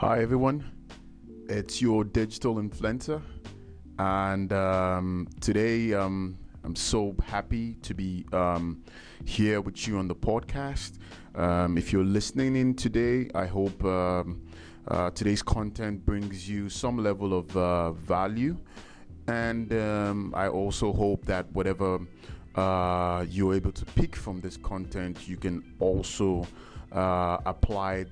Hi everyone, it's your digital influencer, and today I'm so happy to be here with you on the podcast. If you're listening in today, I hope today's content brings you some level of value, and I also hope that whatever you're able to pick from this content, you can also apply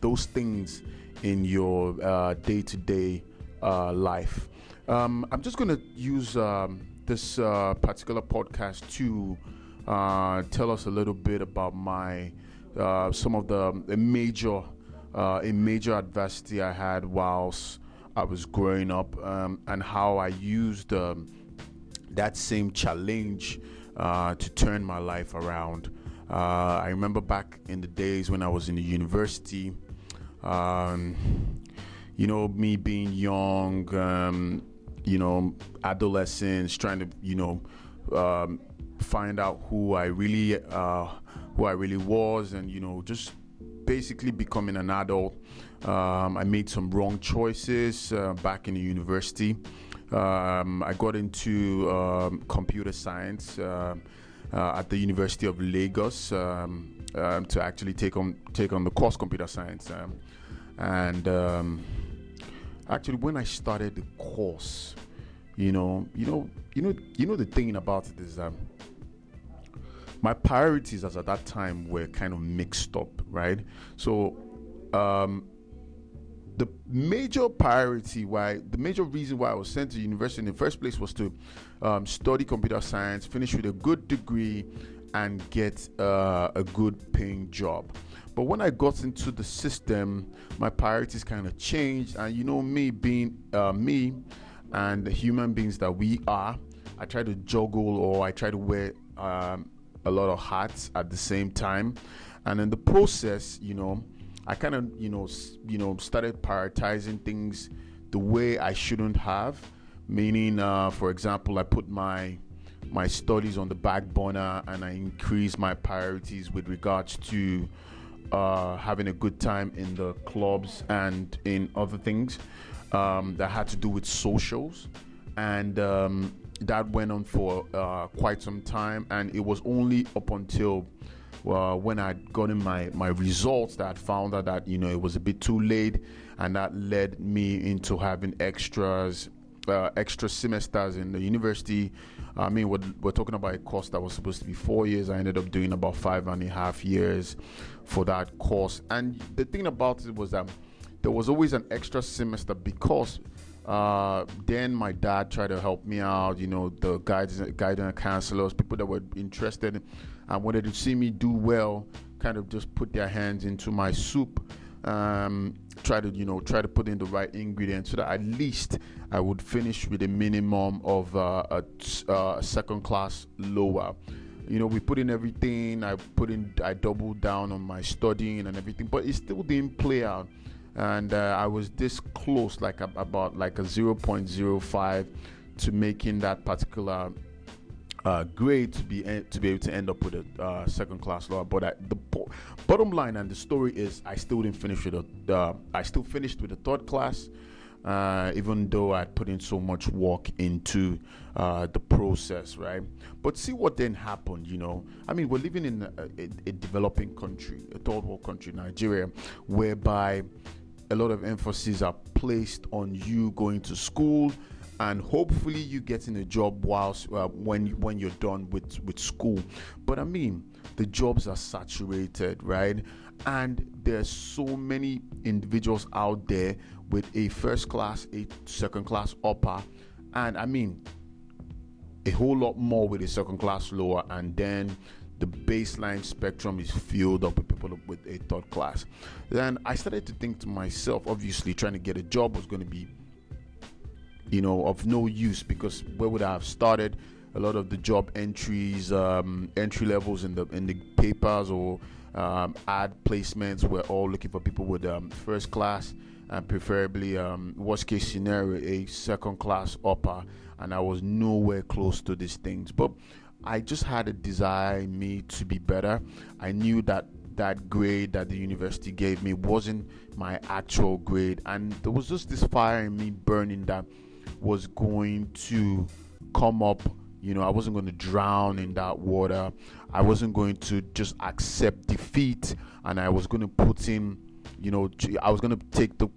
those things in your day-to-day life. I'm just going to use this particular podcast to tell us a little bit about my some of the major adversity I had whilst I was growing up, and how I used that same challenge to turn my life around. I remember back in the days when I was in the university, me being young, adolescents, trying to, find out who I really was, and, just basically becoming an adult. I made some wrong choices back in the university. I got into computer science, at the University of Lagos, to actually take on the course computer science, actually when I started the course, the thing about it is that my priorities as at that time were kind of mixed up, right? So the major priority the major reason why I was sent to university in the first place was to study computer science, finish with a good degree, and get a good paying job. But when I got into the system, my priorities kind of changed, and me being me and the human beings that we are, I try to juggle, or I try to wear a lot of hats at the same time, and in the process, I kind of, started prioritizing things the way I shouldn't have. Meaning, for example, I put my studies on the back burner, and I increased my priorities with regards to having a good time in the clubs and in other things that had to do with socials. And that went on for quite some time, and it was only up until when I'd gotten my results that I found out that it was a bit too late, and that led me into having extra semesters in the university. I mean, we're talking about a course that was supposed to be 4 years. I ended up doing about 5.5 years for that course. And the thing about it was that there was always an extra semester, because then my dad tried to help me out, the guidance counselors, people that were interested and wanted to see me do well, kind of just put their hands into my soup, try to put in the right ingredients so that at least I would finish with a minimum of a second class lower. We put in everything, I doubled down on my studying and everything, but it still didn't play out. And I was this close, like about like a 0.05 to making that particular grade to be able to end up with a second class law. But the bottom line and the story is, I still didn't finish with I still finished with a third class, even though I put in so much work into the process, right? But see what then happened, I mean, we're living in a developing country, a third world country, Nigeria, whereby a lot of emphasis are placed on you going to school, and hopefully you getting a job whilst when you're done with school. But I mean, the jobs are saturated, right? And there's so many individuals out there with a first class, a second class upper, and I mean, a whole lot more with a second class lower, and then the baseline spectrum is filled up with people with a third class. Then I started to think to myself, obviously trying to get a job was going to be, of no use, because where would I have started? A lot of the job entries, entry levels in the papers or ad placements were all looking for people with first class, and preferably, worst case scenario, a second class upper. And I was nowhere close to these things, but I just had a desire in me to be better. I knew that that grade that the university gave me wasn't my actual grade, and there was just this fire in me burning that was going to come up. You know, I wasn't going to drown in that water. I wasn't going to just accept defeat, and I was going to put in, you know, I was going to take the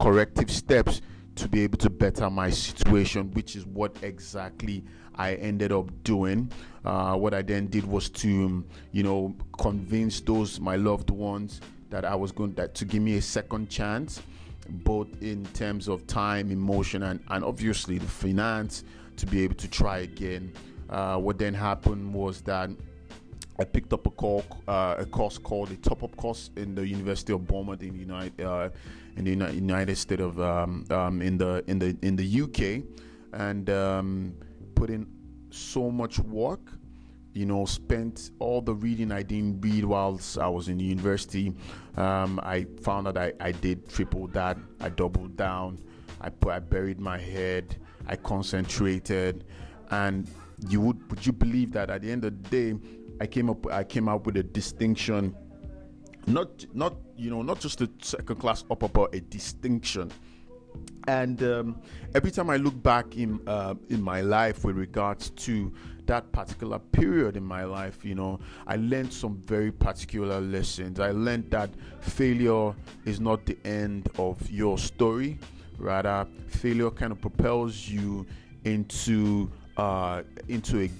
corrective steps to be able to better my situation, which is what exactly I ended up doing. What I then did was to, you know, convince those my loved ones that I was going to give me a second chance, both in terms of time, emotion, and obviously the finance, to be able to try again. What then happened was that I picked up a course called a top-up course in the University of Bournemouth in the United States of in the UK, and put in so much work. You know, spent all the reading I didn't read whilst I was in the university. I found out I did triple that. I doubled down. I buried my head. I concentrated, and would you believe that at the end of the day, I came up with a distinction, not just a second class upper, but a distinction. And every time I look back in my life with regards to that particular period in my life, you know, I learned some very particular lessons. I learned that failure is not the end of your story. Rather, failure kind of propels you into a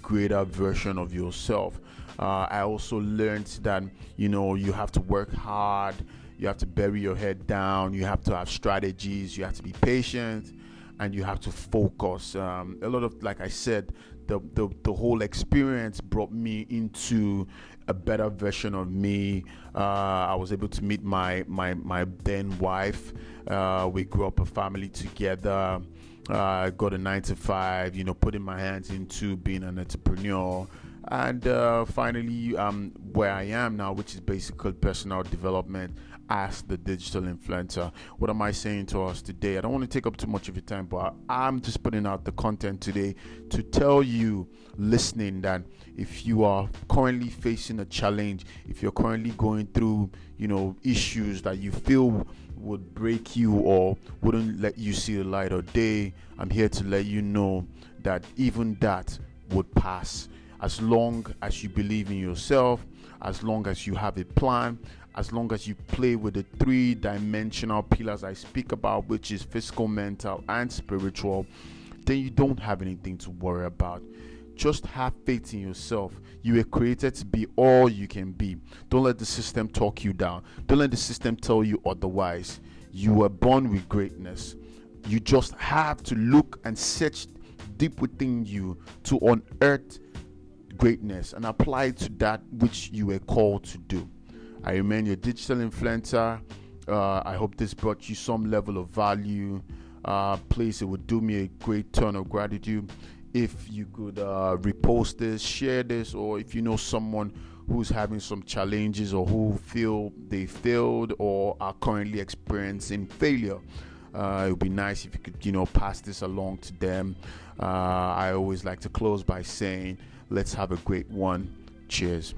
greater version of yourself. I also learned that, you know, you have to work hard, you have to bury your head down, you have to have strategies, you have to be patient, and you have to focus. A lot of, like I said, the whole experience brought me into a better version of me. I was able to meet my then wife. We grew up a family together. Got a 9-to-5, you know, putting my hands into being an entrepreneur. And finally, where I am now, which is basically personal development as the digital influencer. What am I saying to us today? I don't want to take up too much of your time, but I'm just putting out the content today to tell you, listening, that if you are currently facing a challenge, if you're currently going through, you know, issues that you feel would break you or wouldn't let you see the light of day, I'm here to let you know that even that would pass. As long as you believe in yourself, as long as you have a plan, as long as you play with the three-dimensional pillars I speak about, which is physical, mental, and spiritual, then you don't have anything to worry about. Just have faith in yourself. You were created to be all you can be. Don't let the system talk you down. Don't let the system tell you otherwise. You were born with greatness. You just have to look and search deep within you to unearth greatness and apply to that which you were called to do. I remain your digital influencer. I hope this brought you some level of value. Please, it would do me a great turn of gratitude if you could repost this, share this, or if you know someone who's having some challenges or who feel they failed or are currently experiencing failure. It would be nice if you could, you know, pass this along to them. I always like to close by saying, let's have a great one. Cheers.